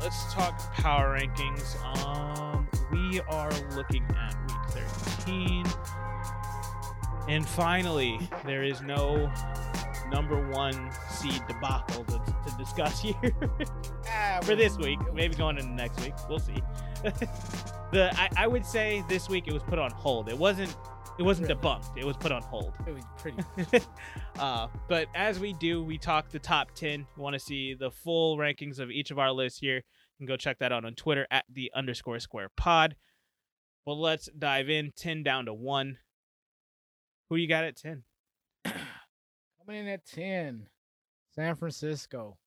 Let's talk power rankings. We are looking at week 13. And finally, there is no number one seed debacle to discuss here for this week. Maybe going into next week. We'll see. I would say this week it was put on hold. It wasn't debunked. It was put on hold. It was pretty. But as we do, we talk the top 10. You want to see the full rankings of each of our lists here. You can go check that out on Twitter at @_squarepod. Well, let's dive in. 10 down to 1. Who you got at 10? Coming in at 10, San Francisco.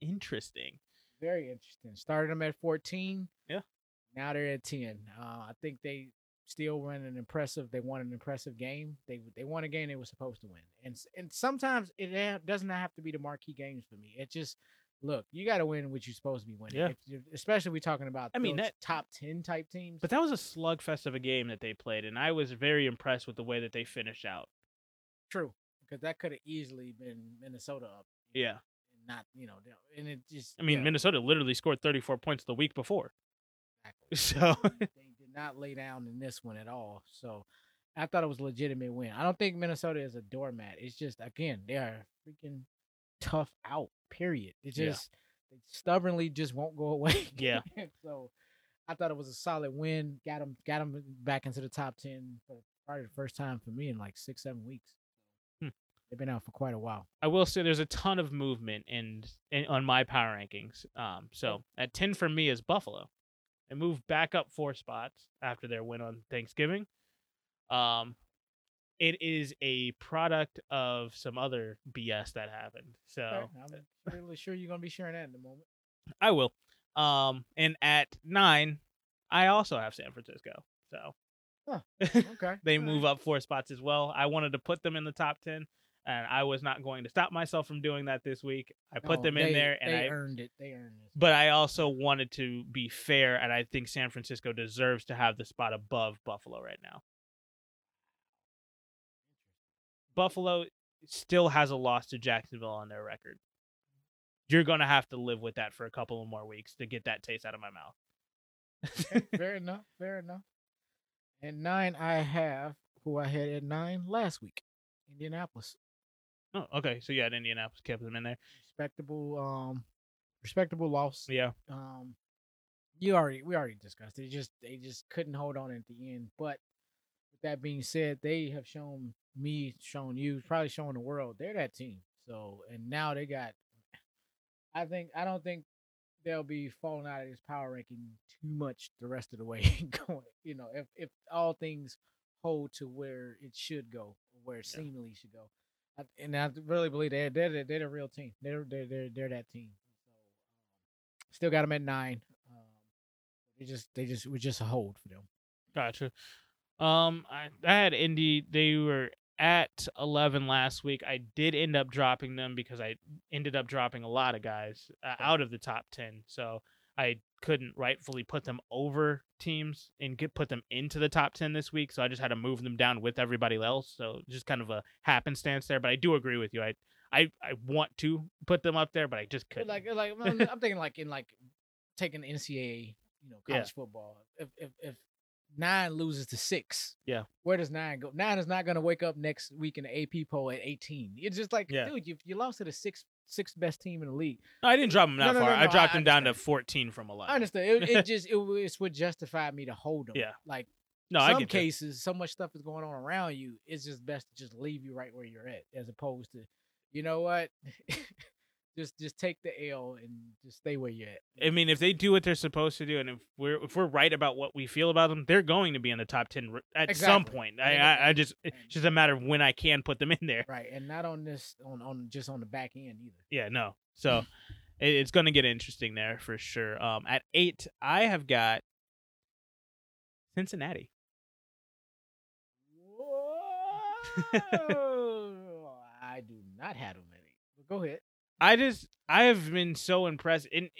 Interesting. Very interesting. Started them at 14. Yeah. Now they're at 10. I think they still run an impressive game. They won a game they were supposed to win. And sometimes it doesn't have to be the marquee games for me. It just, look, you got to win what you're supposed to be winning. Yeah. Especially we're talking about that top 10 type teams. But that was a slugfest of a game that they played, and I was very impressed with the way that they finished out. True, because that could have easily been Minnesota up. Yeah. And not, and it just... Minnesota literally scored 34 points the week before. So they did not lay down in this one at all. So I thought it was a legitimate win. I don't think Minnesota is a doormat. It's just, again, they are freaking tough out, period. It just they stubbornly just won't go away. Yeah. So I thought it was a solid win. Got them back into the top 10 for probably the first time for me in like 6-7 weeks. They've been out for quite a while. I will say there's a ton of movement in on my power rankings. So at 10 for me is Buffalo. They moved back up 4 spots after their win on Thanksgiving. It is a product of some other BS that happened. So I'm really sure you're going to be sharing that in a moment. I will. And at 9, I also have San Francisco. So okay. They move up 4 spots as well. I wanted to put them in the top 10, and I was not going to stop myself from doing that this week. I put them in there, and I earned it. They earned it. But I also wanted to be fair, and I think San Francisco deserves to have the spot above Buffalo right now. Buffalo still has a loss to Jacksonville on their record. You're going to have to live with that for a couple of more weeks to get that taste out of my mouth. Fair enough. And 9, I have who I had at 9 last week, Indianapolis. Oh, okay. So you had Indianapolis, kept them in there. Respectable loss. Yeah. We already discussed it. They just couldn't hold on at the end. But with that being said, they have shown me, shown you, probably shown the world they're that team. So and now they got. I don't think they'll be falling out of this power ranking too much the rest of the way going. If all things hold to where it should go, where it seemingly should go, and I really believe they're the real team. They're that team. So still got them at 9. It was just a hold for them. Gotcha. I had Indy. They were at 11 last week. I did end up dropping them because I ended up dropping a lot of guys out of the top 10. So I couldn't rightfully put them over teams and put them into the top 10 this week. So I just had to move them down with everybody else. So just kind of a happenstance there. But I do agree with you. I want to put them up there, but I just couldn't. Like I'm thinking like in like taking the NCAA, college football. If 9 loses to 6. Yeah. Where does 9 go? 9 is not going to wake up next week in the AP poll at 18. It's just like, dude, you lost to the sixth best team in the league. No, I didn't drop them that far. I dropped them down to 14 from 11. I understand. It would justify me to hold them. Yeah. Like, some cases, so much stuff is going on around you. It's just best to just leave you right where you're at, as opposed to, you know what? Just take the L and just stay where you're at. I mean, if they do what they're supposed to do, and if we're right about what we feel about them, they're going to be in the top 10 at some point. It's just a matter of when I can put them in there. Right, and not on this just on the back end either. Yeah, no. So it's going to get interesting there for sure. At 8, I have got Cincinnati. Whoa! I do not have them at 8. Well, go ahead. I have been so impressed, and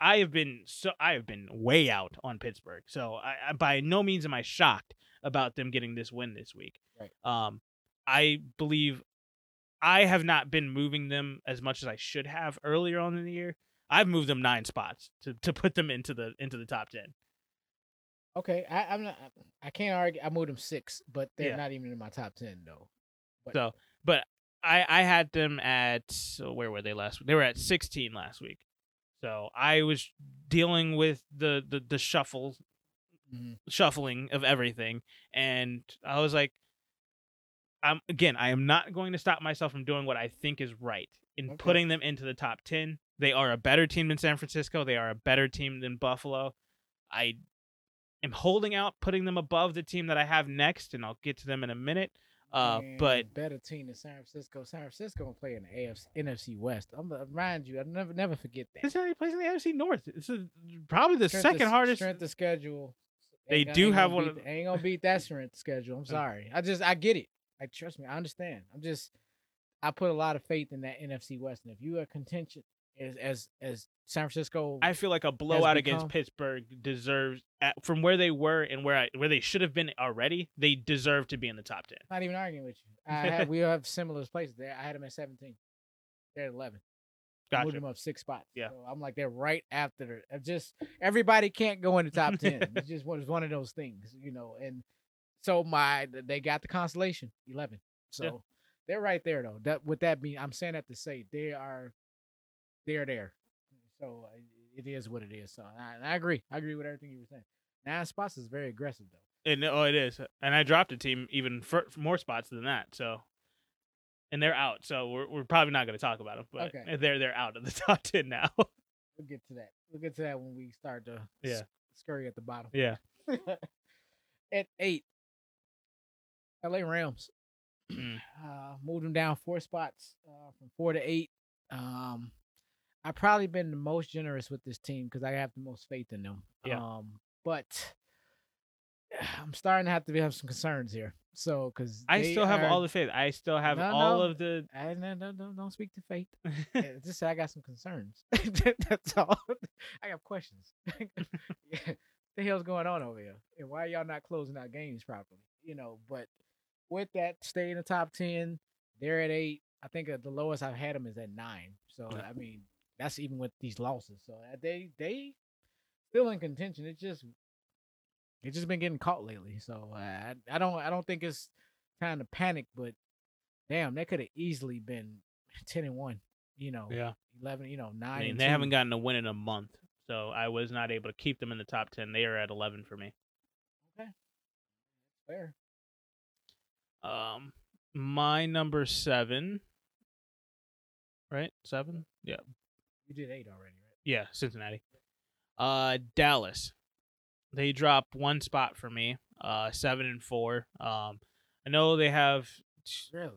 I have been way out on Pittsburgh. So I by no means am I shocked about them getting this win this week. Right. I believe I have not been moving them as much as I should have earlier on in the year. I've moved them 9 spots to put them into the top 10. Okay, I can't argue. I moved them 6, but they're not even in my top 10 though. But I had them at where were they last week? They were at 16 last week. So I was dealing with the shuffling of everything, and I was like, I am not going to stop myself from doing what I think is right in putting them into the top 10. They are a better team than San Francisco. They are a better team than Buffalo. I am holding out, putting them above the team that I have next, and I'll get to them in a minute. But better team than San Francisco. San Francisco gonna play in the NFC West. I'm gonna remind you. I never forget that. This is how he plays in the NFC North. This is probably the second hardest strength of schedule. Ain't gonna beat that strength schedule. I'm sorry. I get it. Like, trust me, I understand. I put a lot of faith in that NFC West, and if you are contention as San Francisco, I feel like a blowout against Pittsburgh deserves, from where they were and where they should have been already, they deserve to be in the top 10. Not even arguing with you. We have similar places there. I had them at 17. They're at 11. Gotcha. I moved them up 6 spots. Yeah. So I'm like, they're right after. Just everybody can't go in the top 10. It's just one of those things, you know. And so they got the consolation, 11. So they're right there though. That with that being, I'm saying that to say they're there. So it is what it is. So I agree. I agree with everything you were saying. 9 spots is very aggressive, though. It is. And I dropped a team even for more spots than that. So, and they're out. So we're probably not going to talk about them. But they're out of the top 10 now. We'll get to that. We'll get to that when we start to scurry at the bottom. Yeah. At 8, L.A. Rams. Moved them down 4 spots from 4 to 8. I've probably been the most generous with this team because I have the most faith in them. Yeah. But I'm starting to have to have some concerns here. So, because I still have all the faith. I still have of the. Don't speak to faith. Just say I got some concerns. That's all. I have questions. The hell's going on over here, and why are y'all not closing out games properly? You know, but with that, stay in the top 10. They're at 8. I think the lowest I've had them is at 9. So I mean. That's even with these losses. So they still in contention. It's just been getting caught lately. So I don't think it's time to panic. But damn, they could have easily been 10-1. 11. 9. I mean, 2. Haven't gotten a win in a month, so I was not able to keep them in the top 10. They are at 11 for me. Okay, fair. My number 7. Right? 7? Yeah. You did 8 already, right? Yeah, Cincinnati. Dallas. They dropped 1 spot for me. 7-4. I know they have... Really?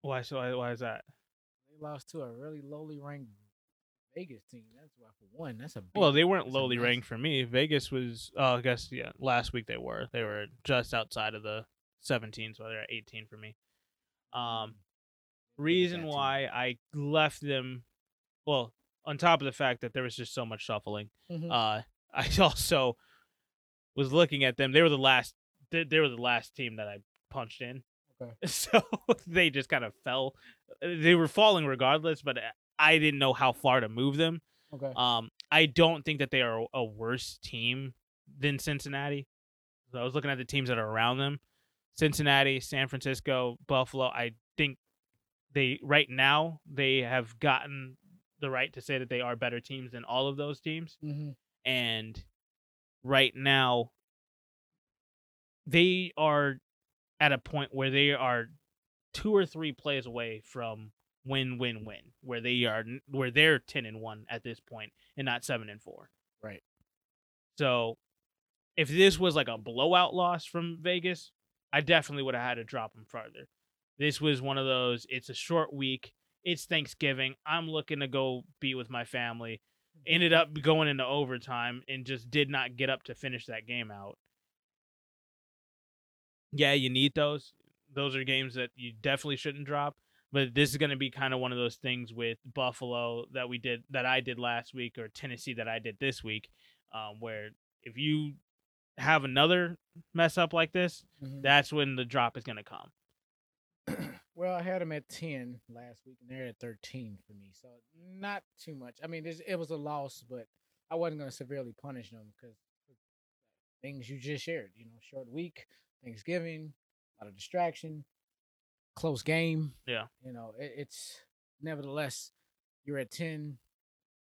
Why is that? They lost to a really lowly ranked Vegas team. That's why for 1. That's a big... Well, they weren't lowly ranked for me. Vegas was... Oh, I guess, yeah. Last week they were. They were just outside of the 17, so they're at 18 for me. Reason why I left them, well, on top of the fact that there was just so much shuffling, I also was looking at them. They were the last team that I punched in. Okay. So they just kind of fell. They were falling regardless, but I didn't know how far to move them. Okay. I don't think that they are a worse team than Cincinnati. So I was looking at the teams that are around them. Cincinnati, San Francisco, Buffalo. I think Right now, they have gotten the right to say that they are better teams than all of those teams. Mm-hmm. And right now, they are at a point where they are 2 or 3 plays away from win, where they're 10-1 at this point and not 7-4. Right. So if this was like a blowout loss from Vegas, I definitely would have had to drop them farther. This was one of those, it's a short week, it's Thanksgiving, I'm looking to go be with my family. Ended up going into overtime and just did not get up to finish that game out. Yeah, you need those. Those are games that you definitely shouldn't drop. But this is going to be kind of one of those things with Buffalo that I did last week, or Tennessee that I did this week, where if you have another mess up like this, that's when the drop is going to come. Well, I had them at 10 last week, and they're at 13 for me. So not too much. I mean, it was a loss, but I wasn't going to severely punish them because things you just shared. You know, short week, Thanksgiving, a lot of distraction, close game. Yeah. You know, it's nevertheless, you're at 10.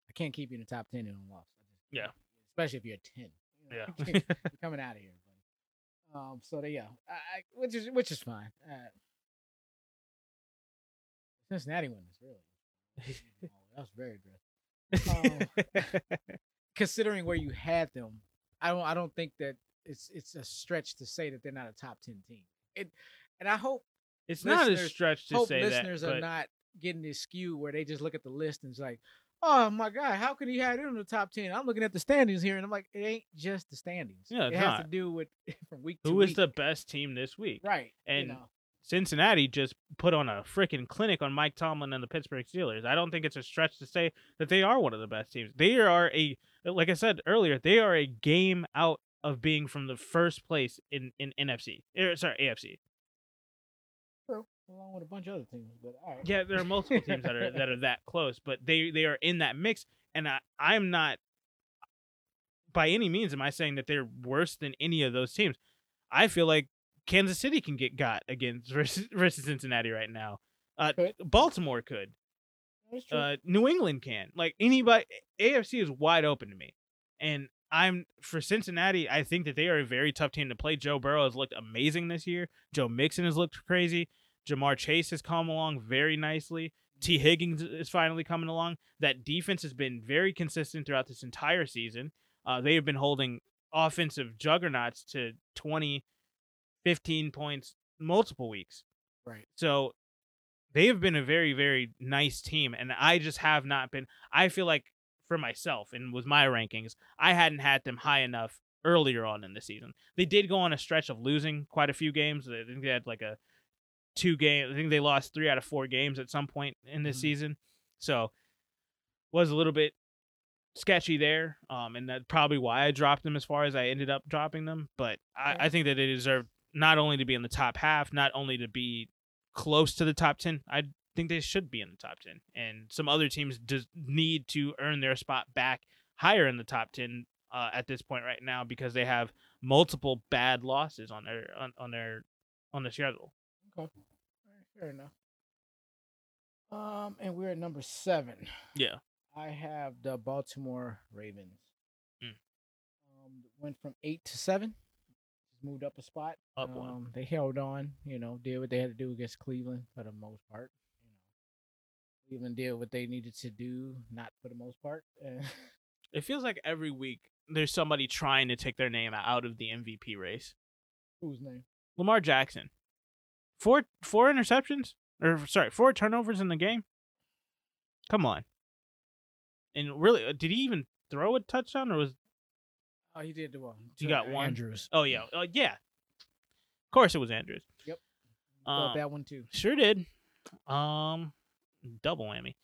I can't keep you in the top 10 in a loss. Yeah. Especially if you're at 10. You know, yeah. You're coming out of here. But, which is fine. Cincinnati won this, really. That was very aggressive. Considering where you had them, I don't think that it's a stretch to say that they're not a top 10 team. And I hope it's not a stretch to say that. Listeners are not getting this skew where they just look at the list and it's like, oh my God, how could he have it in the top 10? I'm looking at the standings here and I'm like, it ain't just the standings. Yeah, it has to do with from week to week. Who is the best team this week? Right. And Cincinnati just put on a freaking clinic on Mike Tomlin and the Pittsburgh Steelers. I don't think it's a stretch to say that they are one of the best teams. They are like I said earlier, they are a game out of being from the first place in AFC. True, along with a bunch of other teams, but all right. Yeah, there are multiple teams that are close, but they are in that mix, and I'm not by any means am I saying that they're worse than any of those teams. I feel like Kansas City can get got against versus Cincinnati right now. Baltimore could. That's true. New England can. Like anybody, AFC is wide open to me. And for Cincinnati, I think that they are a very tough team to play. Joe Burrow has looked amazing this year. Joe Mixon has looked crazy. Ja'Marr Chase has come along very nicely. Tee Higgins is finally coming along. That defense has been very consistent throughout this entire season. They have been holding offensive juggernauts to 15 points multiple weeks. Right. So they have been a very, very nice team. And I just have not been, I feel like for myself and with my rankings, I hadn't had them high enough earlier on in the season. They did go on a stretch of losing quite a few games. I think they had like a 2 game. I think they lost 3 out of 4 games at some point in this season. So was a little bit sketchy there. And that's probably why I dropped them as far as I ended up dropping them. But I think that they deserved not only to be in the top half, not only to be close to the top 10, I think they should be in the top 10. And some other teams just need to earn their spot back higher in the top 10 at this point right now because they have multiple bad losses on their schedule. Okay, fair enough. And we're at number 7. Yeah, I have the Baltimore Ravens. Went from 8 to 7. Moved up a spot. Up one. They held on, you know, did what they had to do against Cleveland for the most part. You know, Cleveland did what they needed to do, not for the most part. It feels like every week there's somebody trying to take their name out of the MVP race. Whose name? Lamar Jackson. Four interceptions? Or, sorry, 4 turnovers in the game? Come on. And really, did he even throw a touchdown or was... Oh, he did do one. You got one. Andrews. Oh, yeah. Yeah. Of course it was Andrews. Yep. Got that one, too. Sure did. Double whammy.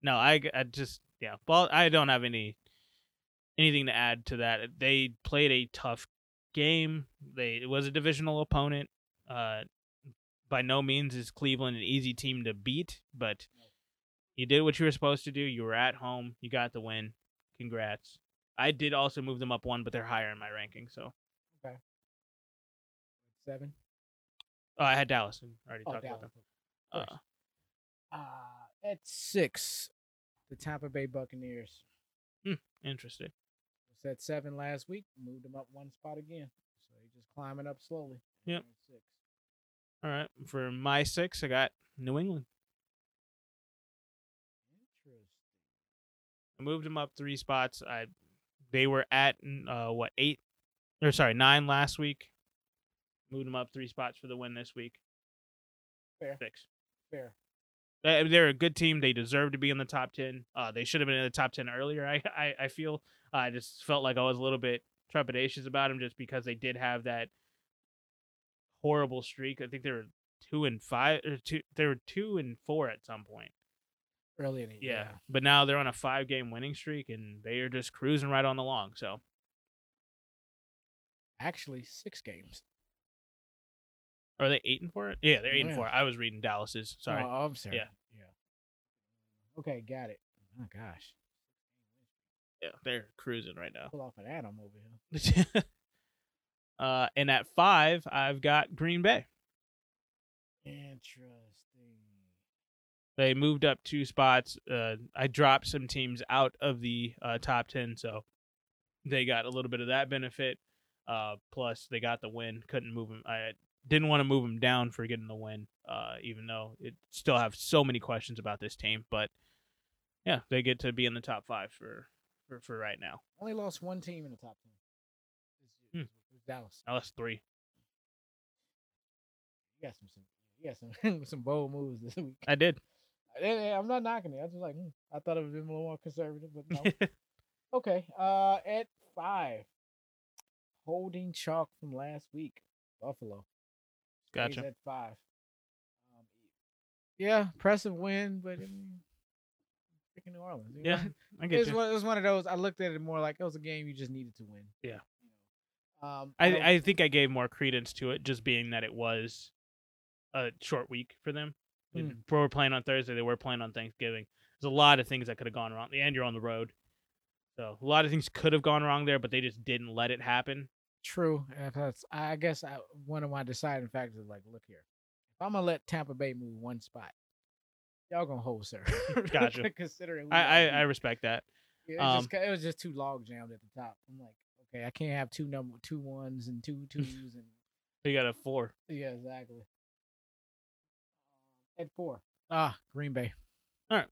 No, I just, yeah. Well, I don't have anything to add to that. They played a tough game. It was a divisional opponent. By no means is Cleveland an easy team to beat, but you did what you were supposed to do. You were at home. You got the win. Congrats. I did also move them up 1, but they're higher in my ranking. So, okay, 7. Oh, I had Dallas. I already talked about them. At 6, the Tampa Bay Buccaneers. Interesting. It's at 7 last week. Moved them up 1 spot again. So they're just climbing up slowly. Yep. 6. All right. For my 6, I got New England. Interesting. I moved them up 3 spots. They were at 9 last week. Moved them up 3 spots for the win this week. Fair. 6. Fair. They're a good team. They deserve to be in the top 10. They should have been in the top 10 earlier. I feel. I just felt like I was a little bit trepidatious about them just because they did have that horrible streak. I think they were 2-5. They were 2-4 at some point. Early in the year. Yeah, but now they're on a 5-game winning streak, and they are just cruising right on the long. So, actually, 6 games. Are they 8-4? Yeah, they're 8-4. I was reading Dallas's. Sorry. Oh, I'm sorry. Yeah. Okay, got it. Oh, gosh. Yeah, they're cruising right now. Pull off an Adam over here. And at 5, I've got Green Bay. Interesting. They moved up 2 spots. I dropped some teams out of the top 10, so they got a little bit of that benefit. Plus, they got the win. Couldn't move them. I didn't want to move them down for getting the win, even though it still have so many questions about this team. But, yeah, they get to be in the top 5 for right now. Only lost one team in the top 10. Dallas. I lost 3. You got some bold moves this week. I did. I'm not knocking it. I was just like, I thought it would be a little more conservative, but no. Okay. At 5, holding chalk from last week, Buffalo. Gotcha. Stays at 5. Yeah, impressive win, but freaking New Orleans. You know? Yeah, I get you. It was one of those. I looked at it more like it was a game you just needed to win. Yeah. I think I gave more credence to it just being that it was a short week for them. They were playing on Thursday. They were playing on Thanksgiving. There's a lot of things that could have gone wrong. And you're on the road. So a lot of things could have gone wrong there, but they just didn't let it happen. True. I guess one of my deciding factors is like, look here. If I'm going to let Tampa Bay move one spot, y'all going to hold, sir. Gotcha. Considering I respect that. It was just too log jammed at the top. I'm like, okay, I can't have 2 ones and 2 twos and. You got a 4. Yeah, exactly. At 4, Green Bay. All right,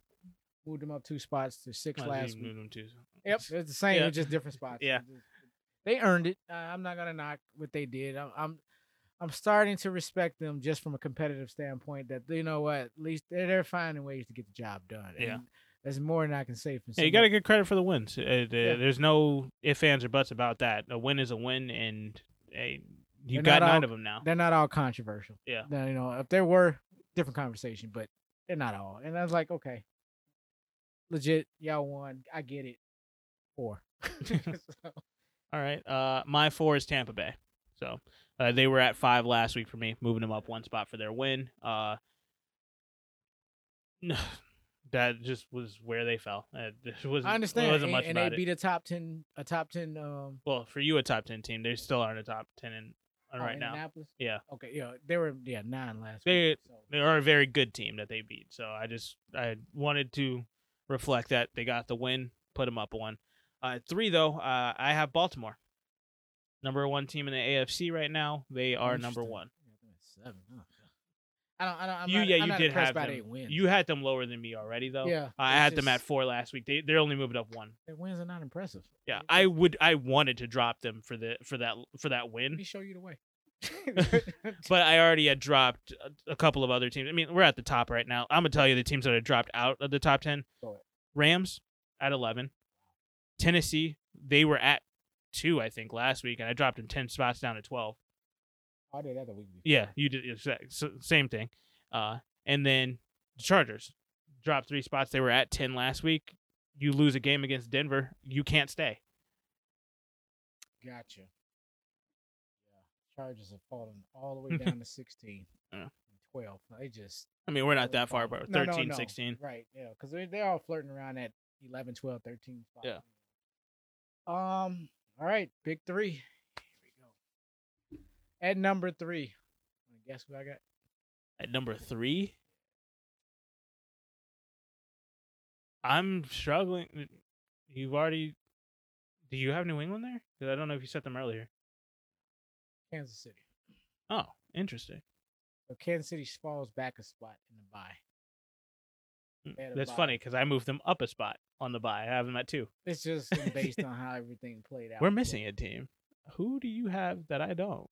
moved them up 2 spots to 6 last week. Them 2. Yep, it's the same, it's just different spots. Yeah, they earned it. I'm not gonna knock what they did. I'm starting to respect them just from a competitive standpoint. That you know what, at least they're finding ways to get the job done. Yeah. There's more than I can say. Yeah, you got to get credit for the wins. There's no ifs, ands, or buts about that. A win is a win, and you've got 9 of them now. They're not all controversial. Yeah. Now, if there were, different conversation, but they're not all. And I was like, okay, legit, y'all won. I get it. 4. So. All right. My 4 is Tampa Bay. So they were at 5 last week for me, moving them up 1 spot for their win. No. That just was where they fell. I understand. They beat a top ten. Well, for you, a top 10 team. They still aren't a top 10 in right now. Yeah. Okay. Yeah, they were 9 last week. They are a very good team that they beat. So I wanted to reflect that they got the win, put them up 1. 3 though, I have Baltimore, number 1 team in the AFC right now. They are number 1. Yeah, 7. Huh? I'm not impressed by them. You had them lower than me already, though. Yeah, I had them at 4 last week. They're only moving up 1. Their wins are not impressive. Yeah, I wanted to drop them for that win. Let me show you the way. But I already had dropped a couple of other teams. I mean, we're at the top right now. I'm gonna tell you the teams that are dropped out of the top 10. Rams at 11. Tennessee, they were at 2, I think, last week, and I dropped them 10 spots down to 12. I did that the week before. Yeah, you did. Same thing. And then the Chargers dropped 3 spots. They were at 10 last week. You lose a game against Denver, you can't stay. Gotcha. Yeah, Chargers have fallen all the way down to 16 and 12. They just. I mean, we're not that far, but 13, 16. Right, yeah, because they're all flirting around at 11, 12, 13 spots. Yeah. All right, big 3. At number 3, guess who I got? At number 3, I'm struggling. Do you have New England there? Because I don't know if you set them earlier. Kansas City. Oh, interesting. So Kansas City falls back a spot in the bye. That's funny because I moved them up a spot on the bye. I have them at 2. It's just based on how everything played out. We're missing a team. Who do you have that I don't?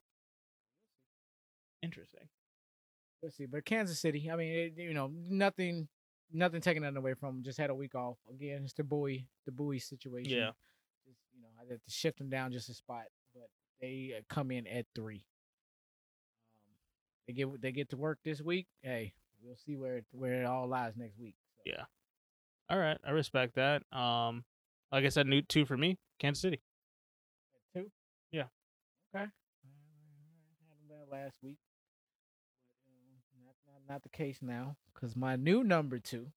Interesting. Let's see, but Kansas City. I mean, nothing taking nothing away from them. Just had a week off again. It's the Bowie situation. Yeah. Just, I had to shift them down just a spot, but they come in at 3. They get to work this week. Hey, we'll see where it all lies next week. So. Yeah. All right, I respect that. Like I said, new 2 for me, Kansas City. At 2. Yeah. Okay. Had them there last week. not the case now because my new number two,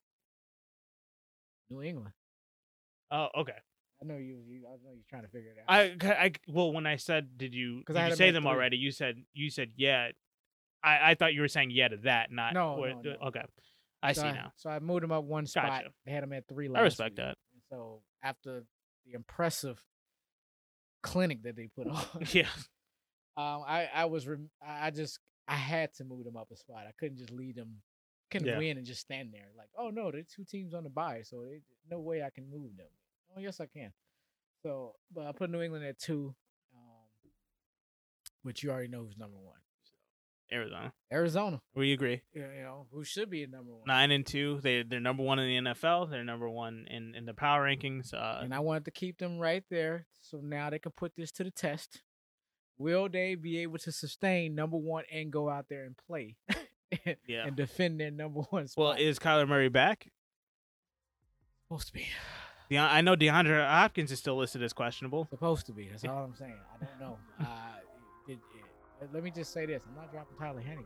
New England. Oh, okay. I know you're trying to figure it out. Well, when I said, did you say them already? You said yeah. I thought you were saying yeah to that, not no. Okay. I see now. So I moved them up one spot. Gotcha. They had them at 3 last. I respect that. And so after the impressive clinic that they put on, yeah, I had to move them up a spot. I couldn't just leave them. Couldn't win and just stand there like, oh no, they're two teams on the bye, so there's no way I can move them. Oh yes, I can. So, but I put New England at 2, which you already know who's number 1. Arizona. We agree. You know who should be at number 1. 9-2. They're number 1 in the NFL. They're number 1 in the power rankings. And I wanted to keep them right there, so now they can put this to the test. Will they be able to sustain number 1 and go out there and play, and defend their number 1 spot? Well, is Kyler Murray back? Supposed to be. I know DeAndre Hopkins is still listed as questionable. Supposed to be. That's all I'm saying. I don't know. Let me just say this. I'm not dropping Tyler Hannigan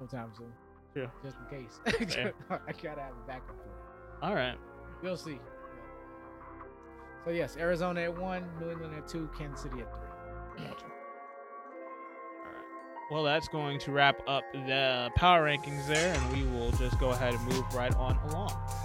anytime soon. Yeah. Just in case. I got to have a backup for it. All right. We'll see. So, yes, Arizona at 1, New England at 2, Kansas City at 3. Gotcha. All right. Well, that's going to wrap up the power rankings there, and we will just go ahead and move right on along.